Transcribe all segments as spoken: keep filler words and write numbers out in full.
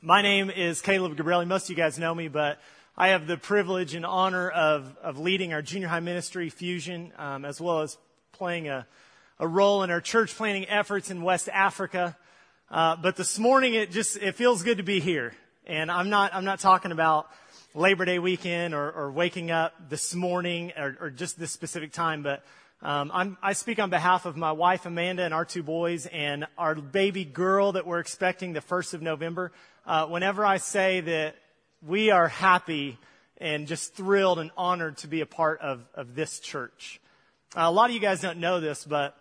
My name is Caleb Gabrelli. Most of you guys know me, but I have the privilege and honor of, of leading our junior high ministry, Fusion, um, as well as playing a, a role in our church planting efforts in West Africa. Uh, but this morning, it just it feels good to be here. And I'm not I'm not talking about Labor Day weekend or, or waking up this morning or, or just this specific time, but um, I'm, I speak on behalf of my wife, Amanda, and our two boys and our baby girl that we're expecting the first of November. Uh, whenever I say that we are happy and just thrilled and honored to be a part of, of this church. Uh, a lot of you guys don't know this, but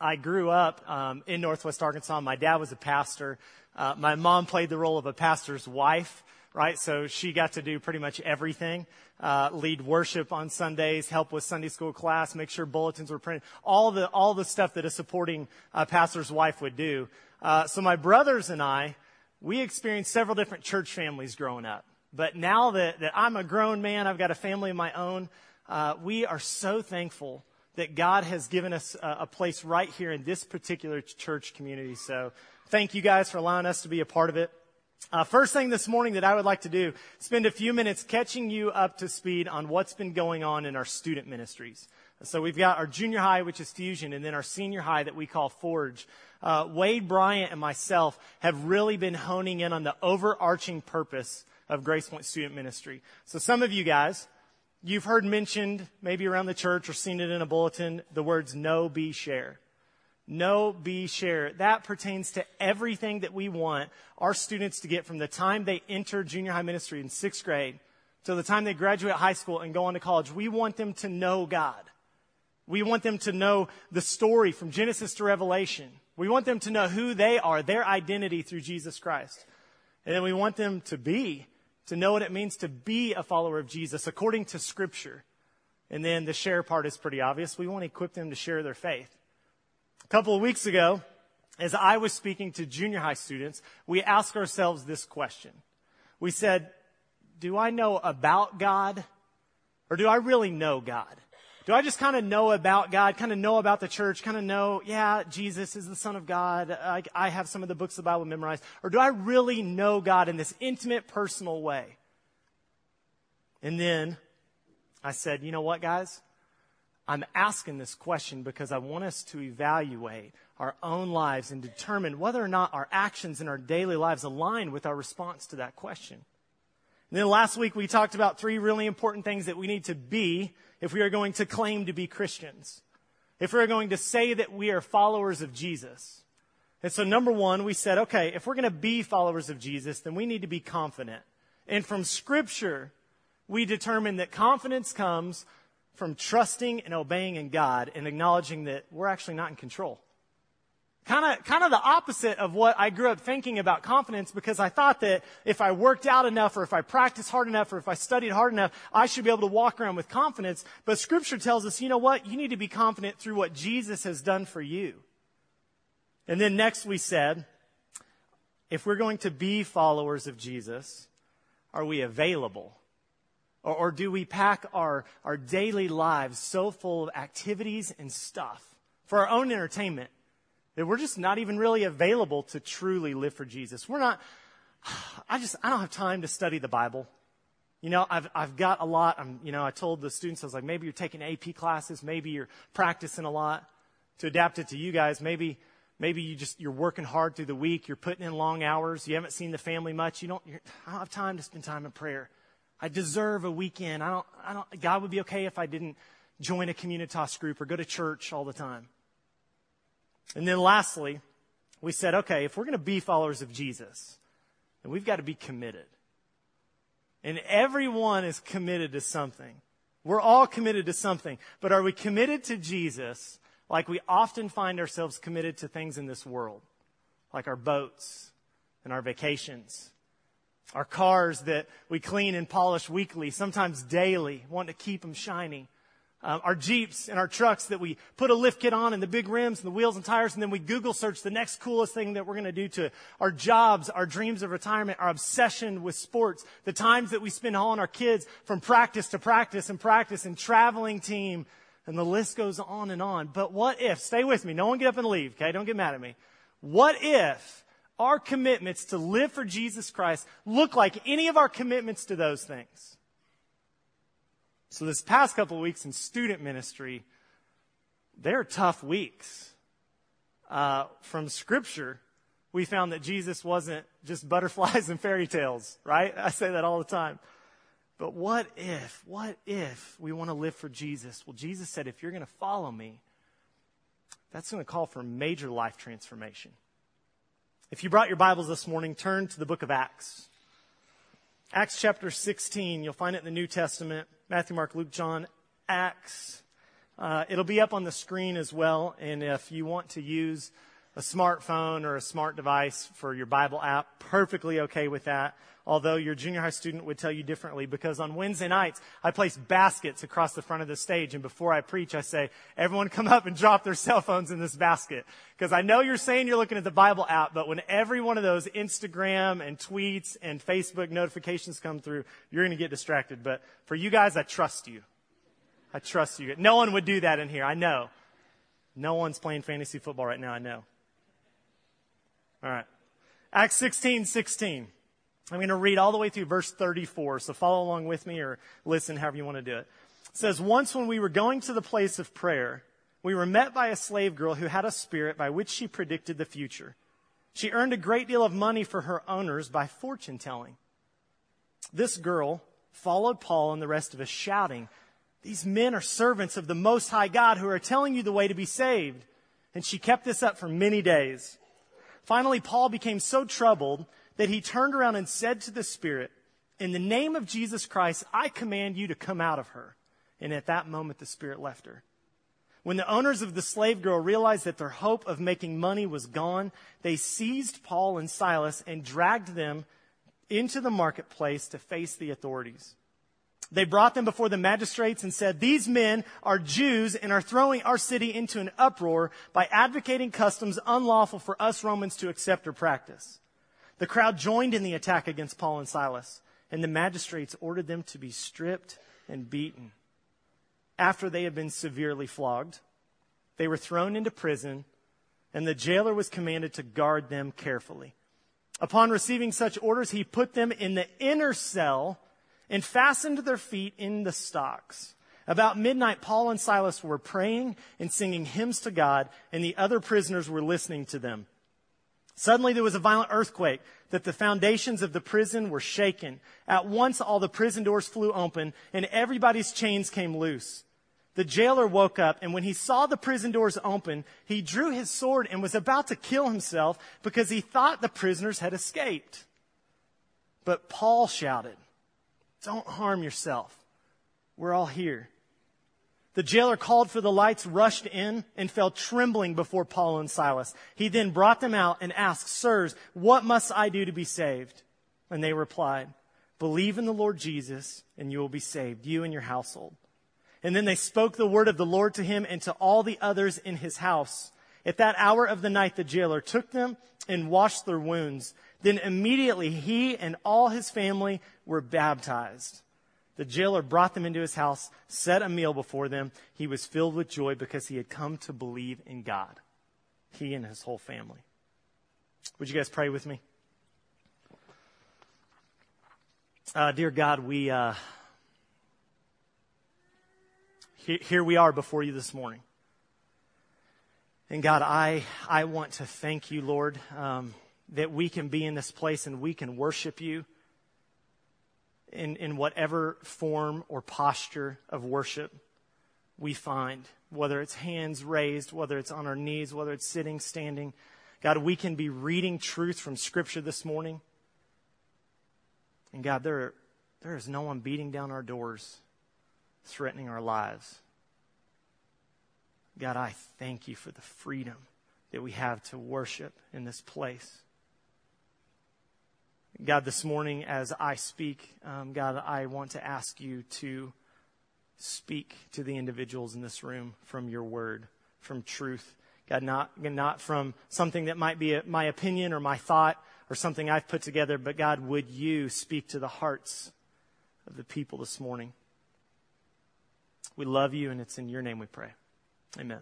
I grew up um, in Northwest Arkansas. My dad was a pastor. Uh, my mom played the role of a pastor's wife, right? So she got to do pretty much everything. Uh, lead worship on Sundays, help with Sunday school class, make sure bulletins were printed, all the, all the stuff that a supporting uh, pastor's wife would do. Uh, so my brothers and I, we experienced several different church families growing up. But now that, that I'm a grown man, I've got a family of my own, uh, we are so thankful that God has given us a, a place right here in this particular church community. So thank you guys for allowing us to be a part of it. Uh, first thing this morning that I would like to do, spend a few minutes catching you up to speed on what's been going on in our student ministries. So we've got our junior high, which is Fusion, and then our senior high that we call Forge. Uh, Wade Bryant and myself have really been honing in on the overarching purpose of Grace Point Student Ministry. So some of you guys, you've heard mentioned maybe around the church or seen it in a bulletin, the words "no be share." No be share. That pertains to everything that we want our students to get from the time they enter junior high ministry in sixth grade to the time they graduate high school and go on to college. We want them to know God. We want them to know the story from Genesis to Revelation. We want them to know who they are, their identity through Jesus Christ. And then we want them to be, to know what it means to be a follower of Jesus according to Scripture. And then the share part is pretty obvious. We want to equip them to share their faith. A couple of weeks ago, as I was speaking to junior high students, we asked ourselves this question. We said, do I know about God, or do I really know God? Do I just kind of know about God, kind of know about the church, kind of know, yeah, Jesus is the Son of God, I, I have some of the books of the Bible memorized, or do I really know God in this intimate, personal way? And then I said, you know what, guys? I'm asking this question because I want us to evaluate our own lives and determine whether or not our actions in our daily lives align with our response to that question. And then last week we talked about three really important things that we need to be if we are going to claim to be Christians, if we are going to say that we are followers of Jesus. And so number one, we said, okay, if we're going to be followers of Jesus, then we need to be confident. And from Scripture, we determine that confidence comes from trusting and obeying in God and acknowledging that we're actually not in control. Kind of, kind of the opposite of what I grew up thinking about confidence, because I thought that if I worked out enough or if I practiced hard enough or if I studied hard enough, I should be able to walk around with confidence. But Scripture tells us, you know what? You need to be confident through what Jesus has done for you. And then next we said, if we're going to be followers of Jesus, are we available? Or, or do we pack our, our daily lives so full of activities and stuff for our own entertainment that we're just not even really available to truly live for Jesus? We're not, I just, I don't have time to study the Bible. You know, I've, I've got a lot. I'm, you know, I told the students, I was like, maybe you're taking A P classes. Maybe you're practicing a lot to adapt it to you guys. Maybe, maybe you just, you're working hard through the week. You're putting in long hours. You haven't seen the family much. You don't, you're, I don't have time to spend time in prayer. I deserve a weekend. I don't, I don't, God would be okay if I didn't join a communitas group or go to church all the time. And then lastly, we said, okay, if we're going to be followers of Jesus, then we've got to be committed. And everyone is committed to something. We're all committed to something. But are we committed to Jesus like we often find ourselves committed to things in this world, like our boats and our vacations, our cars that we clean and polish weekly, sometimes daily, want to keep them shiny? Um, our Jeeps and our trucks that we put a lift kit on and the big rims and the wheels and tires, and then we Google search the next coolest thing that we're going to do to it. Our jobs, our dreams of retirement, our obsession with sports, the times that we spend hauling our kids from practice to practice and practice and traveling team, and the list goes on and on. But what if, stay with me, no one get up and leave, okay? Don't get mad at me. What if our commitments to live for Jesus Christ look like any of our commitments to those things? So this past couple of weeks in student ministry, they're tough weeks. Uh, from Scripture, we found that Jesus wasn't just butterflies and fairy tales, right? I say that all the time. But what if, what if we want to live for Jesus? Well, Jesus said, if you're going to follow me, that's going to call for major life transformation. If you brought your Bibles this morning, turn to the book of Acts. Acts chapter sixteen, you'll find it in the New Testament. Matthew, Mark, Luke, John, Acts. Uh, it'll be up on the screen as well. And if you want to use a smartphone or a smart device for your Bible app, perfectly okay with that. Although your junior high student would tell you differently, because on Wednesday nights, I place baskets across the front of the stage. And before I preach, I say, everyone come up and drop their cell phones in this basket. Because I know you're saying you're looking at the Bible app, but when every one of those Instagram and tweets and Facebook notifications come through, you're going to get distracted. But for you guys, I trust you. I trust you. No one would do that in here. I know. No one's playing fantasy football right now. I know. All right. Acts sixteen sixteen. I'm going to read all the way through verse thirty-four, so follow along with me or listen however you want to do it. It says, once when we were going to the place of prayer, we were met by a slave girl who had a spirit by which she predicted the future. She earned a great deal of money for her owners by fortune telling. This girl followed Paul and the rest of us shouting, these men are servants of the Most High God who are telling you the way to be saved. And she kept this up for many days. Finally, Paul became so troubled that he turned around and said to the spirit, in the name of Jesus Christ, I command you to come out of her. And at that moment, the spirit left her. When the owners of the slave girl realized that their hope of making money was gone, they seized Paul and Silas and dragged them into the marketplace to face the authorities. They brought them before the magistrates and said, these men are Jews and are throwing our city into an uproar by advocating customs unlawful for us Romans to accept or practice. The crowd joined in the attack against Paul and Silas, and the magistrates ordered them to be stripped and beaten. After they had been severely flogged, they were thrown into prison, and the jailer was commanded to guard them carefully. Upon receiving such orders, he put them in the inner cell and fastened their feet in the stocks. About midnight, Paul and Silas were praying and singing hymns to God, and the other prisoners were listening to them. Suddenly there was a violent earthquake that the foundations of the prison were shaken. At once all the prison doors flew open and everybody's chains came loose. The jailer woke up, and when he saw the prison doors open, he drew his sword and was about to kill himself because he thought the prisoners had escaped. But Paul shouted, don't harm yourself. We're all here. The jailer called for the lights, rushed in, and fell trembling before Paul and Silas. He then brought them out and asked, sirs, what must I do to be saved? And they replied, believe in the Lord Jesus, and you will be saved, you and your household. And then they spoke the word of the Lord to him and to all the others in his house. At that hour of the night, the jailer took them and washed their wounds. Then immediately he and all his family were baptized. The jailer brought them into his house, set a meal before them. He was filled with joy because he had come to believe in God, he and his whole family. Would you guys pray with me? Uh, dear God, we uh, he- here we are before you this morning. And God, I I want to thank you, Lord, um, that we can be in this place and we can worship you. In, in whatever form or posture of worship we find, whether it's hands raised, whether it's on our knees, whether it's sitting, standing. God, we can be reading truth from Scripture this morning. And God, there, there is no one beating down our doors, threatening our lives. God, I thank you for the freedom that we have to worship in this place. God, this morning as I speak, um, God, I want to ask you to speak to the individuals in this room from your word, from truth. God, not, not from something that might be a, my opinion or my thought or something I've put together, but God, would you speak to the hearts of the people this morning? We love you, and it's in your name we pray. Amen.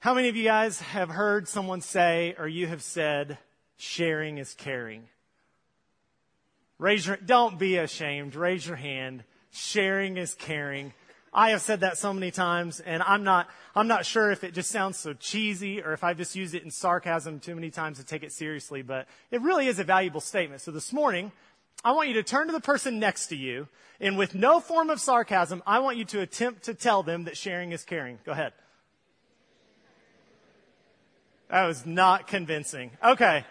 How many of you guys have heard someone say, or you have said, sharing is caring? Raise your, don't be ashamed. Raise your hand. Sharing is caring. I have said that so many times, and I'm not, I'm not sure if it just sounds so cheesy or if I've just used it in sarcasm too many times to take it seriously, but it really is a valuable statement. So this morning, I want you to turn to the person next to you, and with no form of sarcasm, I want you to attempt to tell them that sharing is caring. Go ahead. That was not convincing. Okay.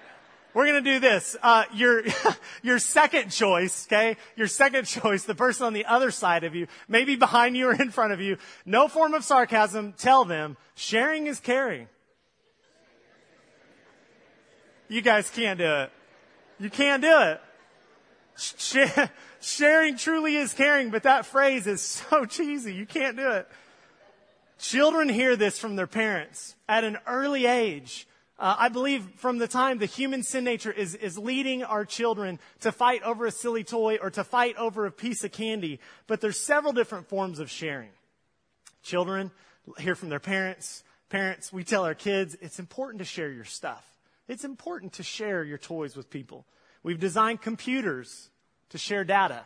We're going to do this. Uh, your, your second choice, okay? Your second choice, the person on the other side of you, maybe behind you or in front of you, no form of sarcasm, tell them, sharing is caring. You guys can't do it. You can't do it. Sh- sharing truly is caring, but that phrase is so cheesy. You can't do it. Children hear this from their parents at an early age. Uh, I believe from the time the human sin nature is, is leading our children to fight over a silly toy or to fight over a piece of candy. But there's several different forms of sharing. Children hear from their parents. Parents, we tell our kids, it's important to share your stuff. It's important to share your toys with people. We've designed computers to share data.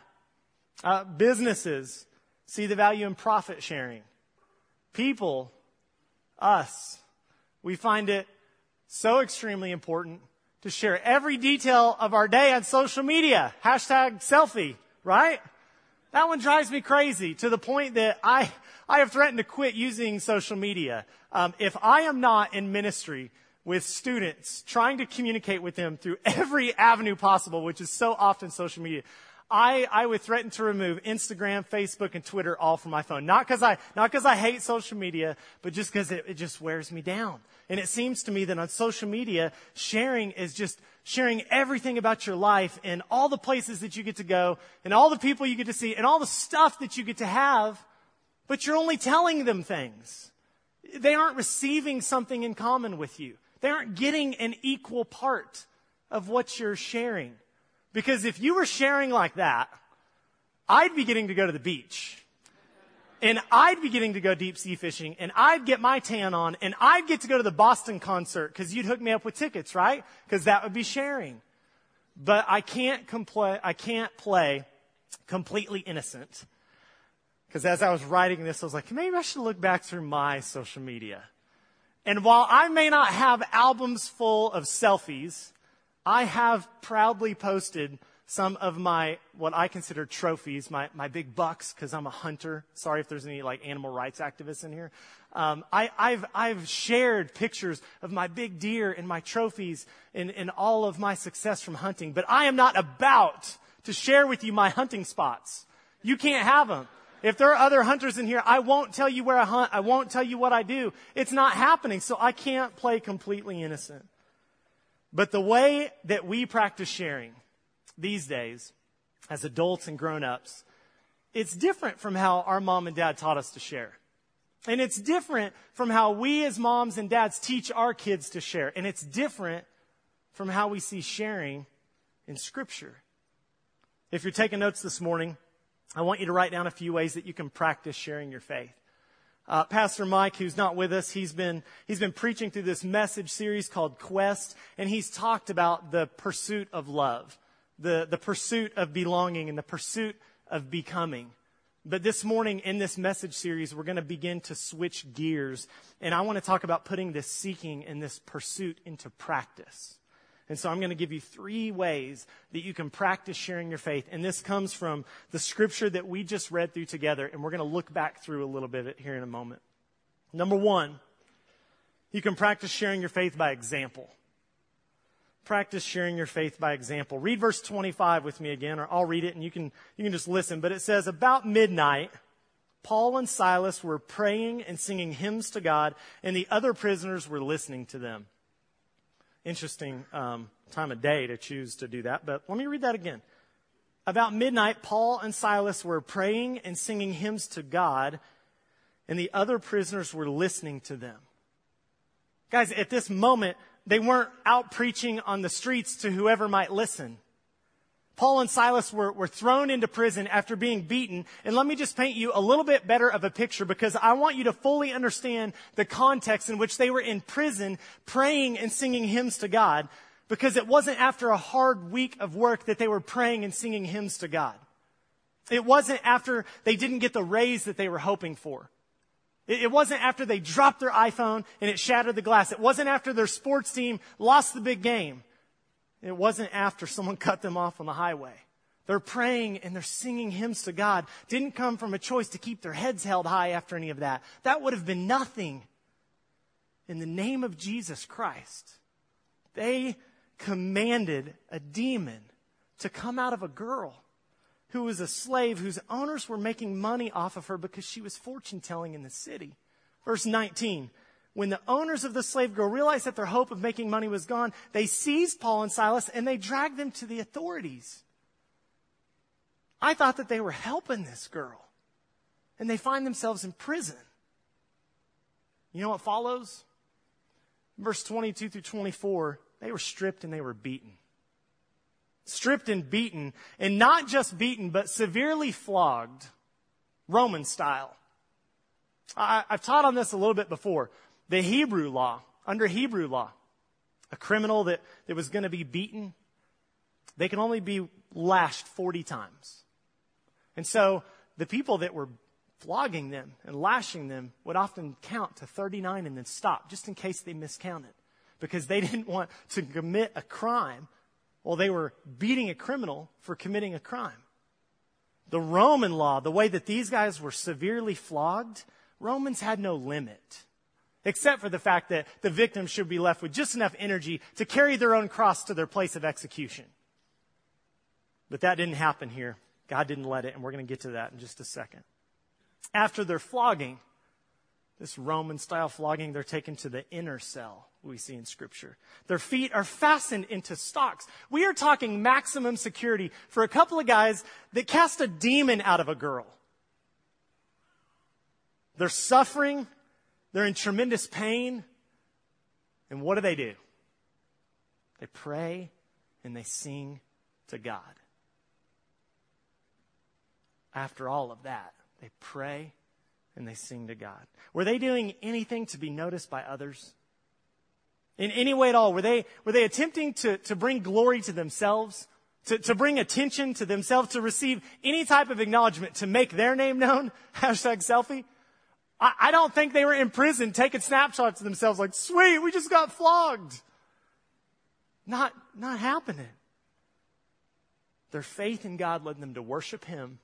Uh, businesses see the value in profit sharing. People, us, we find it so extremely important to share every detail of our day on social media. Hashtag selfie, right? That one drives me crazy to the point that I, I have threatened to quit using social media. Um, if I am not in ministry with students, trying to communicate with them through every avenue possible, which is so often social media, I, I would threaten to remove Instagram, Facebook, and Twitter all from my phone. Not because I, not because I hate social media, but just because it, it just wears me down. And it seems to me that on social media, sharing is just sharing everything about your life and all the places that you get to go and all the people you get to see and all the stuff that you get to have, but you're only telling them things. They aren't receiving something in common with you. They aren't getting an equal part of what you're sharing. Because if you were sharing like that, I'd be getting to go to the beach. And I'd be getting to go deep sea fishing. And I'd get my tan on. And I'd get to go to the Boston concert because you'd hook me up with tickets, right? Because that would be sharing. But I can't compl- I can't play completely innocent. Because as I was writing this, I was like, maybe I should look back through my social media. And while I may not have albums full of selfies, I have proudly posted some of my, what I consider trophies, my, my big bucks, because I'm a hunter. Sorry if there's any like animal rights activists in here. Um, I, I've, I've shared pictures of my big deer and my trophies and, and all of my success from hunting. But I am not about to share with you my hunting spots. You can't have them. If there are other hunters in here, I won't tell you where I hunt. I won't tell you what I do. It's not happening. So I can't play completely innocent. But the way that we practice sharing these days as adults and grown-ups, it's different from how our mom and dad taught us to share. And it's different from how we as moms and dads teach our kids to share. And it's different from how we see sharing in Scripture. If you're taking notes this morning, I want you to write down a few ways that you can practice sharing your faith. Uh, Pastor Mike, who's not with us, he's been, he's been preaching through this message series called Quest, and he's talked about the pursuit of love, the, the pursuit of belonging, and the pursuit of becoming. But this morning in this message series, we're going to begin to switch gears, and I want to talk about putting this seeking and this pursuit into practice. And so I'm going to give you three ways that you can practice sharing your faith. And this comes from the scripture that we just read through together. And we're going to look back through a little bit here in a moment. Number one, you can practice sharing your faith by example. Practice sharing your faith by example. Read verse twenty-five with me again, or I'll read it and you can, you can just listen. But it says, about midnight, Paul and Silas were praying and singing hymns to God, and the other prisoners were listening to them. Interesting um, time of day to choose to do that, but let me read that again. About midnight, Paul and Silas were praying and singing hymns to God, and the other prisoners were listening to them. Guys, at this moment, they weren't out preaching on the streets to whoever might listen. Paul and Silas were, were thrown into prison after being beaten. And let me just paint you a little bit better of a picture, because I want you to fully understand the context in which they were in prison praying and singing hymns to God, because it wasn't after a hard week of work that they were praying and singing hymns to God. It wasn't after they didn't get the raise that they were hoping for. It wasn't after they dropped their iPhone and it shattered the glass. It wasn't after their sports team lost the big game. It wasn't after someone cut them off on the highway. Their praying and their singing hymns to God didn't come from a choice to keep their heads held high after any of that. That would have been nothing. In the name of Jesus Christ, they commanded a demon to come out of a girl who was a slave, whose owners were making money off of her because she was fortune-telling in the city. Verse nineteen, when the owners of the slave girl realized that their hope of making money was gone, they seized Paul and Silas and they dragged them to the authorities. I thought that they were helping this girl, and they find themselves in prison. You know what follows? Verse twenty-two through twenty-four, they were stripped and they were beaten. Stripped and beaten, and not just beaten, but severely flogged, Roman style. I, I've taught on this a little bit before. The Hebrew law, under Hebrew law, a criminal that, that was going to be beaten, they could only be lashed forty times. And so the people that were flogging them and lashing them would often count to thirty-nine and then stop, just in case they miscounted, because they didn't want to commit a crime. Well, they were beating a criminal for committing a crime. The Roman law, the way that these guys were severely flogged, Romans had no limit, except for the fact that the victims should be left with just enough energy to carry their own cross to their place of execution. But that didn't happen here. God didn't let it, and we're going to get to that in just a second. After their flogging, this Roman-style flogging, they're taken to the inner cell we see in Scripture. Their feet are fastened into stocks. We are talking maximum security for a couple of guys that cast a demon out of a girl. They're suffering. They're in tremendous pain. And what do they do? They pray and they sing to God. After all of that, they pray and they sing to God. Were they doing anything to be noticed by others? In any way at all? Were they, were they attempting to, to bring glory to themselves? To, to bring attention to themselves? To receive any type of acknowledgement? To make their name known? Hashtag selfie. I, I don't think they were in prison taking snapshots of themselves like, sweet, we just got flogged. Not, not happening. Their faith in God led them to worship Him,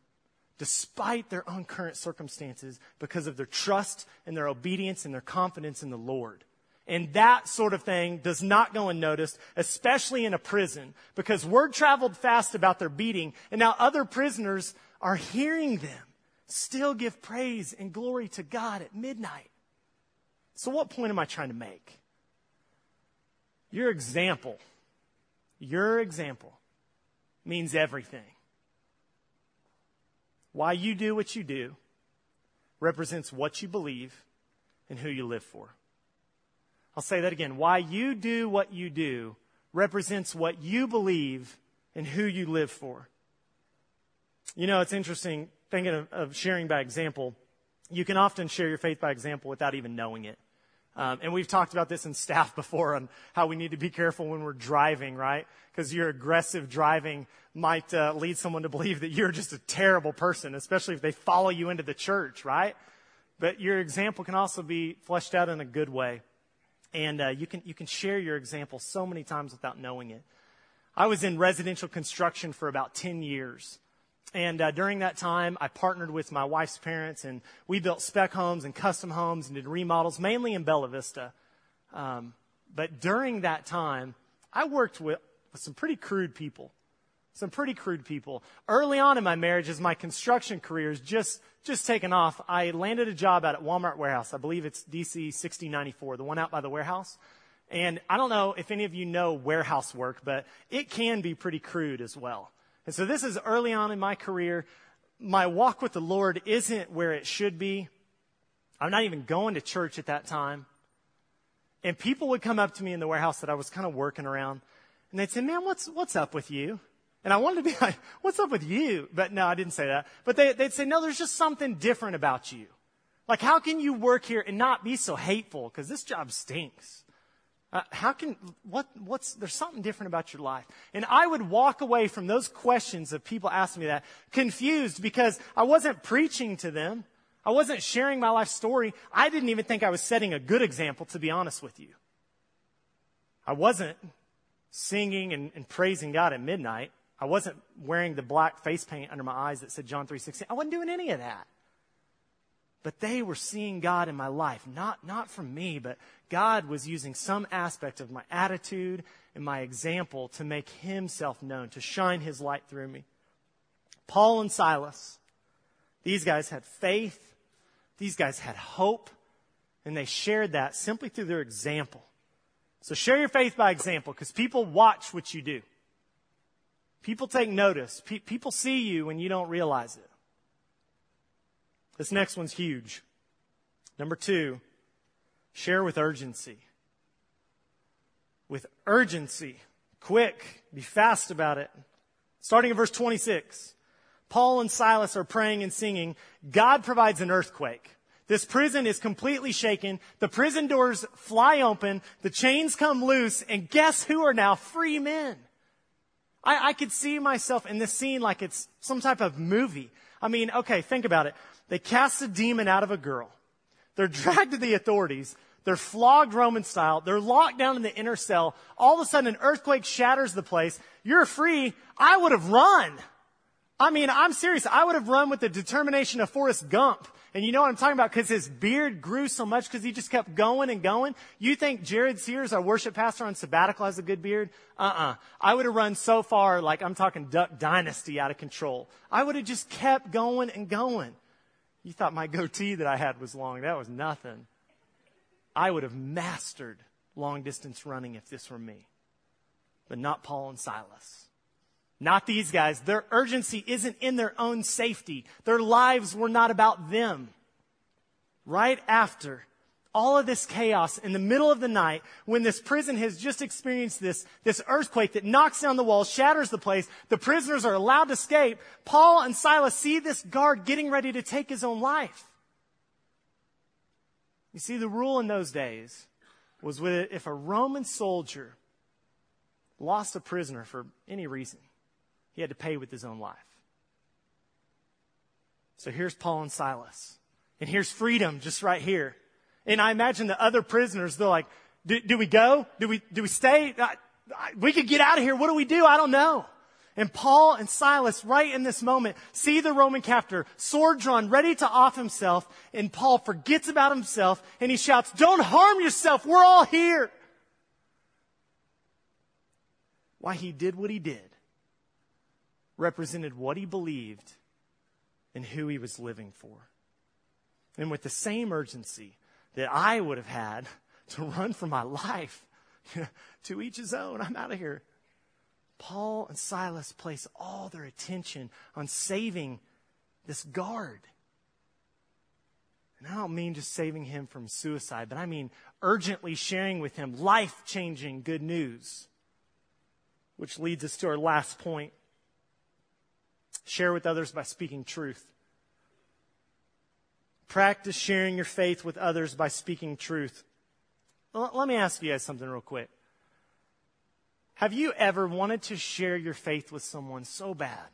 despite their own current circumstances, because of their trust and their obedience and their confidence in the Lord. And that sort of thing does not go unnoticed, especially in a prison, because word traveled fast about their beating, and now other prisoners are hearing them still give praise and glory to God at midnight. So what point am I trying to make? Your example, your example means everything. Why you do what you do represents what you believe and who you live for. I'll say that again. Why you do what you do represents what you believe and who you live for. You know, it's interesting, thinking of, of sharing by example. You can often share your faith by example without even knowing it. Um, and we've talked about this in staff before on how we need to be careful when we're driving, right? Because your aggressive driving might uh, lead someone to believe that you're just a terrible person, especially if they follow you into the church, right? But your example can also be fleshed out in a good way. And uh, you can you can share your example so many times without knowing it. I was in residential construction for about ten years. And uh, during that time, I partnered with my wife's parents, and we built spec homes and custom homes and did remodels, mainly in Bella Vista. Um, but during that time, I worked with, with some pretty crude people, some pretty crude people. Early on in my marriage, as my construction career is just, just taken off, I landed a job out at Walmart warehouse. I believe it's D C sixty ninety-four, the one out by the warehouse. And I don't know if any of you know warehouse work, but it can be pretty crude as well. And so this is early on in my career. My walk with the Lord isn't where it should be. I'm not even going to church at that time. And people would come up to me in the warehouse that I was kind of working around, and they'd say, man, what's what's up with you? And I wanted to be like, what's up with you? But no, I didn't say that. But they, they'd say, no, there's just something different about you. Like, how can you work here and not be so hateful? Because this job stinks. Uh, how can, what, what's, there's something different about your life. And I would walk away from those questions of people asking me that, confused, because I wasn't preaching to them. I wasn't sharing my life story. I didn't even think I was setting a good example, to be honest with you. I wasn't singing and, and praising God at midnight. I wasn't wearing the black face paint under my eyes that said John three sixteen. I wasn't doing any of that. But they were seeing God in my life, not, not from me, but God was using some aspect of my attitude and my example to make himself known, to shine his light through me. Paul and Silas, these guys had faith, these guys had hope, and they shared that simply through their example. So share your faith by example, because people watch what you do. People take notice. Pe- people see you when you don't realize it. This next one's huge. Number two, share with urgency. With urgency. Quick. Be fast about it. Starting in verse twenty-six, Paul and Silas are praying and singing. God provides an earthquake. This prison is completely shaken. The prison doors fly open. The chains come loose. And guess who are now free men? I, I could see myself in this scene like it's some type of movie. I mean, okay, think about it. They cast a demon out of a girl. They're dragged to the authorities. They're flogged Roman style. They're locked down in the inner cell. All of a sudden, an earthquake shatters the place. You're free. I would have run. I mean, I'm serious. I would have run with the determination of Forrest Gump. And you know what I'm talking about, because his beard grew so much because he just kept going and going. You think Jared Sears, our worship pastor on sabbatical, has a good beard? Uh-uh. I would have run so far, like I'm talking Duck Dynasty out of control. I would have just kept going and going. You thought my goatee that I had was long. That was nothing. I would have mastered long-distance running if this were me. But not Paul and Silas. Not these guys. Their urgency isn't in their own safety. Their lives were not about them. Right after all of this chaos, in the middle of the night, when this prison has just experienced this, this earthquake that knocks down the walls, shatters the place, the prisoners are allowed to escape. Paul and Silas see this guard getting ready to take his own life. You see, the rule in those days was with, if a Roman soldier lost a prisoner for any reason, he had to pay with his own life. So here's Paul and Silas. And here's freedom just right here. And I imagine the other prisoners, they're like, do, do we go? Do we do we stay? I, I, we could get out of here. What do we do? I don't know. And Paul and Silas, right in this moment, see the Roman captor, sword drawn, ready to off himself. And Paul forgets about himself and he shouts, "Don't harm yourself. We're all here." Why he did what he did represented what he believed and who he was living for. And with the same urgency that I would have had to run for my life, to each his own, I'm out of here, Paul and Silas place all their attention on saving this guard. And I don't mean just saving him from suicide, but I mean urgently sharing with him life-changing good news. Which leads us to our last point. Share with others by speaking truth. Practice sharing your faith with others by speaking truth. L- let me ask you guys something real quick. Have you ever wanted to share your faith with someone so bad?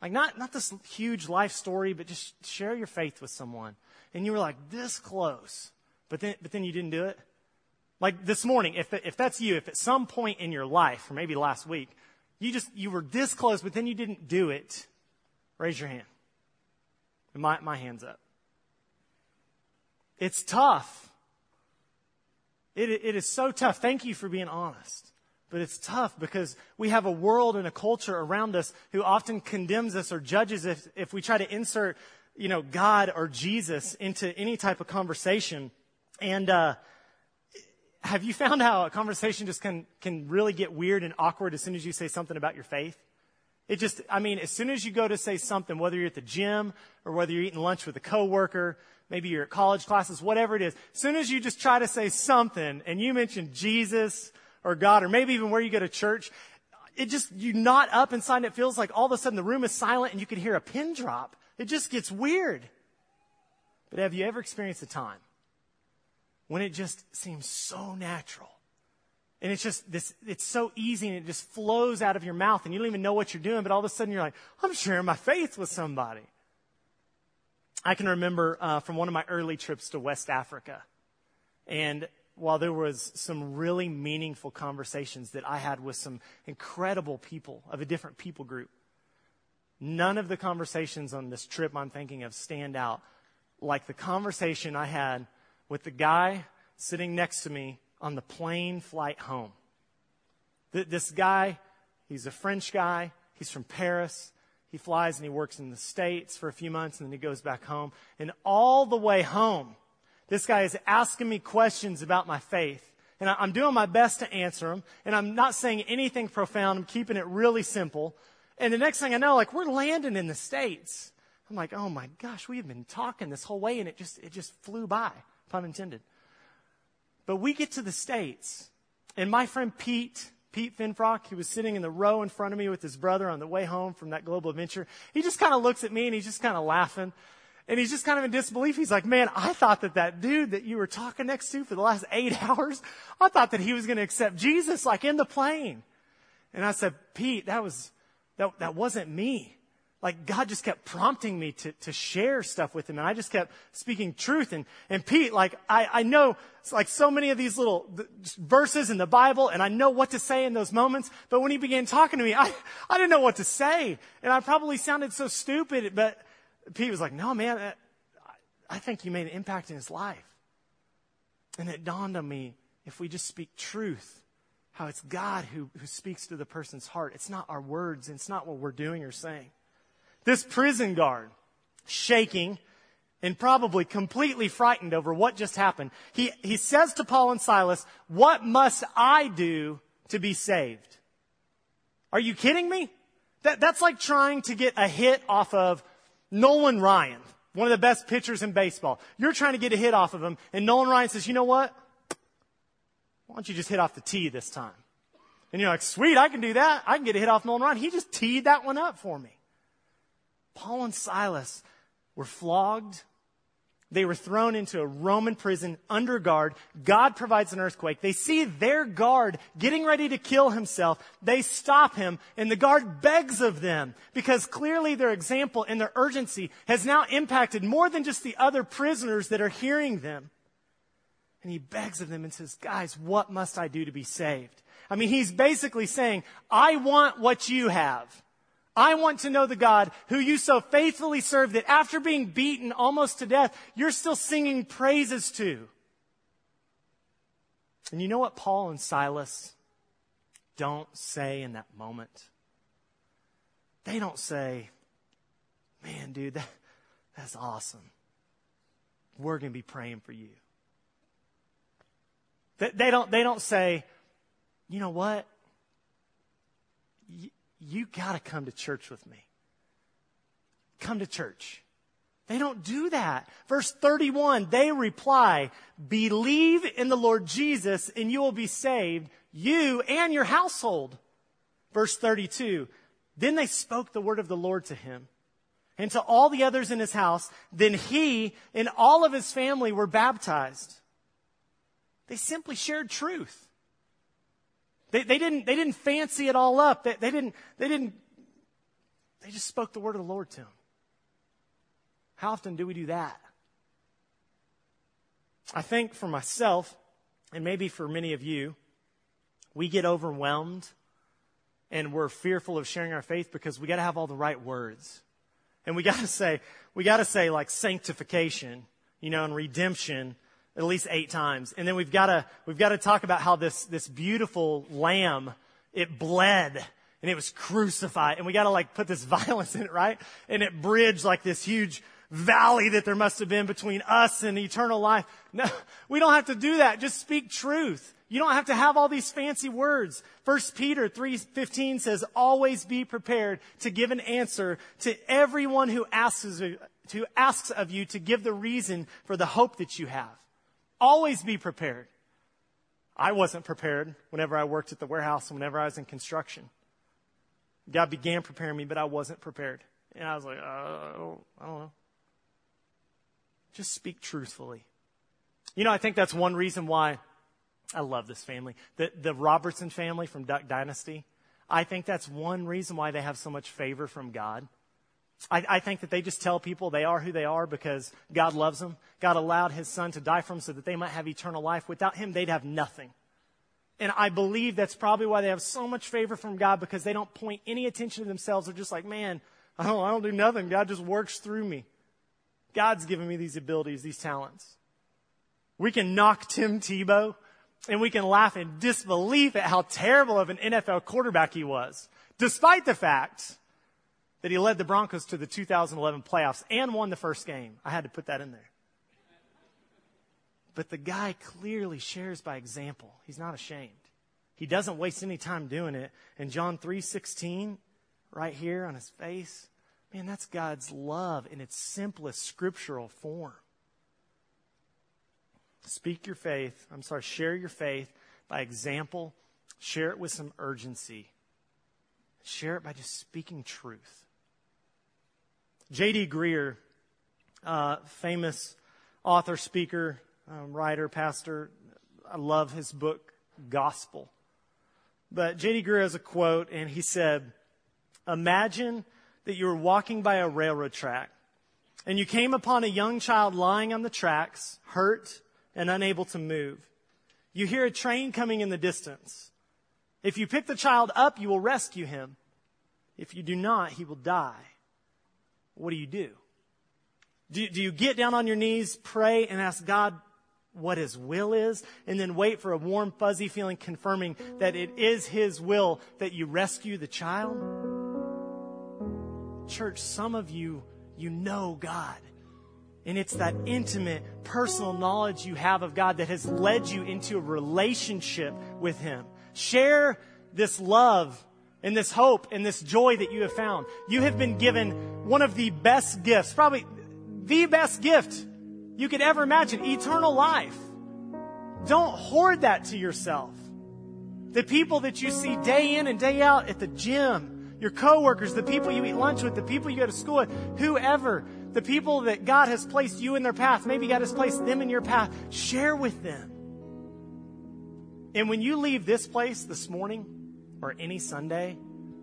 Like not, not this huge life story, but just share your faith with someone. And you were like this close, but then, but then you didn't do it. Like this morning, if, if that's you, if at some point in your life, or maybe last week, you just, you were this close, but then you didn't do it, raise your hand. And my, my hand's up. It's tough. It, it is so tough. Thank you for being honest. But it's tough because we have a world and a culture around us who often condemns us or judges if, if we try to insert, you know, God or Jesus into any type of conversation. And uh, have you found how a conversation just can, can really get weird and awkward as soon as you say something about your faith? It just, I mean, as soon as you go to say something, whether you're at the gym or whether you're eating lunch with a coworker, maybe you're at college classes, whatever it is, as soon as you just try to say something and you mention Jesus or God or maybe even where you go to church, it just, you knot up inside and it feels like all of a sudden the room is silent and you can hear a pin drop. It just gets weird. But have you ever experienced a time when it just seems so natural? And it's just this, it's so easy and it just flows out of your mouth and you don't even know what you're doing, but all of a sudden you're like, I'm sharing my faith with somebody. I can remember uh, from one of my early trips to West Africa. And while there was some really meaningful conversations that I had with some incredible people of a different people group, none of the conversations on this trip I'm thinking of stand out like the conversation I had with the guy sitting next to me on the plane flight home. This guy, he's a French guy. He's from Paris. He flies and he works in the States for a few months, and then he goes back home. And all the way home, this guy is asking me questions about my faith. And I'm doing my best to answer them. And I'm not saying anything profound. I'm keeping it really simple. And the next thing I know, like, we're landing in the States. I'm like, oh, my gosh, we've been talking this whole way, and it just it just flew by, pun intended. But we get to the States, and my friend Pete, Pete Finfrock, he was sitting in the row in front of me with his brother on the way home from that global adventure. He just kind of looks at me, and he's just kind of laughing, and he's just kind of in disbelief. He's like, man, I thought that that dude that you were talking next to for the last eight hours, I thought that he was going to accept Jesus, like, in the plane. And I said, Pete, that was that, that wasn't me. Like, God just kept prompting me to, to share stuff with him. And I just kept speaking truth. And, and Pete, like, I, I know, like, so many of these little verses in the Bible, and I know what to say in those moments. But when he began talking to me, I, I didn't know what to say. And I probably sounded so stupid. But Pete was like, no, man, I think you made an impact in his life. And it dawned on me, if we just speak truth, how it's God who, who speaks to the person's heart. It's not our words. It's not what we're doing or saying. This prison guard, shaking and probably completely frightened over what just happened, he, he says to Paul and Silas, what must I do to be saved? Are you kidding me? That, that's like trying to get a hit off of Nolan Ryan, one of the best pitchers in baseball. You're trying to get a hit off of him, and Nolan Ryan says, you know what? Why don't you just hit off the tee this time? And you're like, sweet, I can do that. I can get a hit off Nolan Ryan. He just teed that one up for me. Paul and Silas were flogged. They were thrown into a Roman prison under guard. God provides an earthquake. They see their guard getting ready to kill himself. They stop him, and the guard begs of them because clearly their example and their urgency has now impacted more than just the other prisoners that are hearing them. And he begs of them and says, guys, what must I do to be saved? I mean, he's basically saying, I want what you have. I want to know the God who you so faithfully serve that after being beaten almost to death, you're still singing praises to. And you know what Paul and Silas don't say in that moment? They don't say, man, dude, that, that's awesome. We're going to be praying for you. They, they don't, they don't say, you know what? You, You got to come to church with me. Come to church. They don't do that. Verse thirty-one, they reply, believe in the Lord Jesus and you will be saved, you and your household. Verse thirty-two, then they spoke the word of the Lord to him and to all the others in his house. Then he and all of his family were baptized. They simply shared truth. They, they didn't. They didn't fancy it all up. They, they didn't. They didn't. They just spoke the word of the Lord to them. How often do we do that? I think for myself, and maybe for many of you, we get overwhelmed, and we're fearful of sharing our faith because we got to have all the right words, and we got to say we got to say like sanctification, you know, and redemption. At least eight times. And then we've got to, we've got to talk about how this, this beautiful lamb, it bled and it was crucified. And we got to like put this violence in it, right? And it bridged like this huge valley that there must have been between us and eternal life. No, we don't have to do that. Just speak truth. You don't have to have all these fancy words. First Peter three fifteen says, always be prepared to give an answer to everyone who asks, who asks of you to give the reason for the hope that you have. Always be prepared. I wasn't prepared whenever I worked at the warehouse and whenever I was in construction. God began preparing me, but I wasn't prepared. And I was like, uh, I don't, I don't know. Just speak truthfully. You know, I think that's one reason why I love this family. The, the Robertson family from Duck Dynasty, I think that's one reason why they have so much favor from God. I, I think that they just tell people they are who they are because God loves them. God allowed his son to die for them so that they might have eternal life. Without him, they'd have nothing. And I believe that's probably why they have so much favor from God, because they don't point any attention to themselves. They're just like, man, I don't, I don't do nothing. God just works through me. God's given me these abilities, these talents. We can knock Tim Tebow, and we can laugh in disbelief at how terrible of an N F L quarterback he was, despite the fact that he led the Broncos to the two thousand eleven playoffs and won the first game. I had to put that in there. But the guy clearly shares by example. He's not ashamed. He doesn't waste any time doing it. And John three sixteen, right here on his face, man, that's God's love in its simplest scriptural form. Speak your faith. I'm sorry, share your faith by example. Share it with some urgency. Share it by just speaking truth. J D. Greer, uh, famous author, speaker, um, writer, pastor. I love his book, Gospel. But J D. Greer has a quote, and he said, imagine that you were walking by a railroad track, and you came upon a young child lying on the tracks, hurt and unable to move. You hear a train coming in the distance. If you pick the child up, you will rescue him. If you do not, he will die. What do you do? Do, do you get down on your knees, pray, and ask God what his will is, and then wait for a warm, fuzzy feeling confirming that it is his will that you rescue the child? Church, some of you, you know God. And it's that intimate, personal knowledge you have of God that has led you into a relationship with him. Share this love and this hope and this joy that you have found. You have been given one of the best gifts, probably the best gift you could ever imagine, eternal life. Don't hoard that to yourself. The people that you see day in and day out at the gym, your coworkers, the people you eat lunch with, the people you go to school with, whoever, the people that God has placed you in their path, maybe God has placed them in your path, share with them. And when you leave this place this morning, or any Sunday,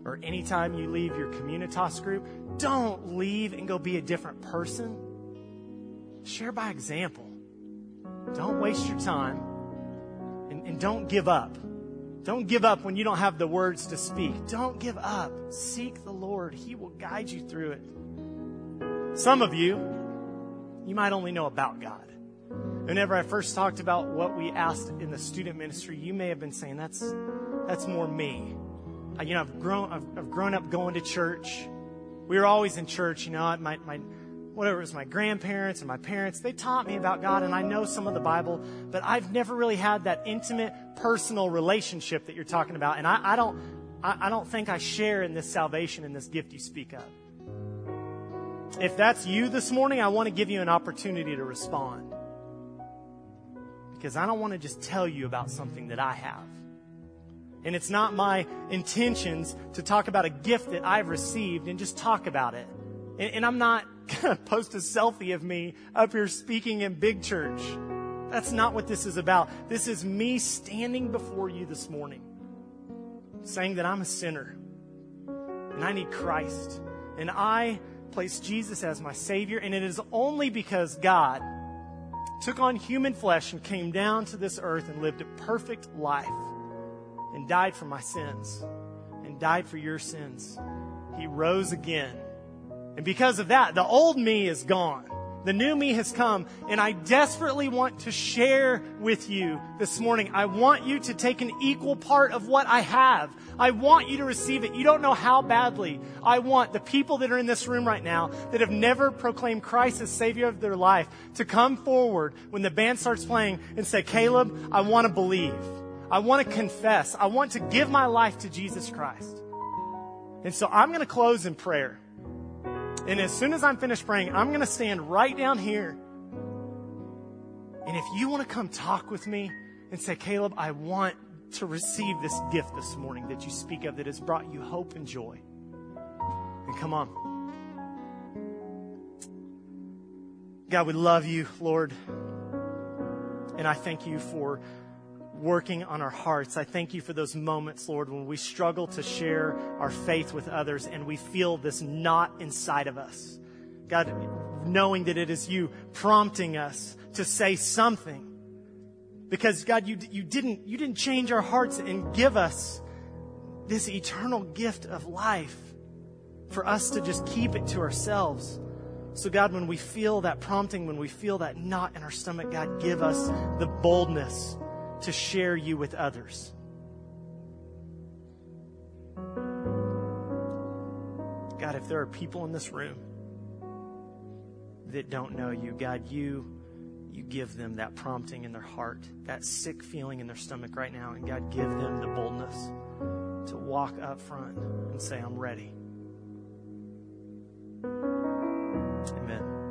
or any time you leave your Communitas group, don't leave and go be a different person. Share by example. Don't waste your time, and, and don't give up. Don't give up when you don't have the words to speak. Don't give up. Seek the Lord. He will guide you through it. Some of you, you might only know about God. Whenever I first talked about what we asked in the student ministry, you may have been saying, that's that's more me. I, you know, I've grown I've, I've grown up going to church. We were always in church, you know, my, my, whatever it was, my grandparents and my parents, they taught me about God, and I know some of the Bible, but I've never really had that intimate, personal relationship that you're talking about, and I, I don't I, I don't think I share in this salvation and this gift you speak of. If that's you this morning, I want to give you an opportunity to respond. Because I don't want to just tell you about something that I have. And it's not my intentions to talk about a gift that I've received and just talk about it. And, and I'm not going to post a selfie of me up here speaking in big church. That's not what this is about. This is me standing before you this morning, saying that I'm a sinner and I need Christ, and I place Jesus as my Savior, and it is only because God took on human flesh and came down to this earth and lived a perfect life and died for my sins and died for your sins. He rose again. And because of that, the old me is gone. The new me has come, and I desperately want to share with you this morning. I want you to take an equal part of what I have. I want you to receive it. You don't know how badly. I want the people that are in this room right now that have never proclaimed Christ as Savior of their life to come forward when the band starts playing and say, Caleb, I want to believe. I want to confess. I want to give my life to Jesus Christ. And so I'm going to close in prayer. And as soon as I'm finished praying, I'm going to stand right down here. And if you want to come talk with me and say, Caleb, I want to receive this gift this morning that you speak of that has brought you hope and joy. And come on. God, we love you, Lord. And I thank you for working on our hearts. I thank you for those moments, Lord, when we struggle to share our faith with others and we feel this knot inside of us. God, knowing that it is you prompting us to say something. Because, God, you you didn't you didn't change our hearts and give us this eternal gift of life for us to just keep it to ourselves. So, God, when we feel that prompting, when we feel that knot in our stomach, God, give us the boldness to share you with others. God, if there are people in this room that don't know you, God, you you give them that prompting in their heart, that sick feeling in their stomach right now, and God, give them the boldness to walk up front and say, I'm ready. Amen.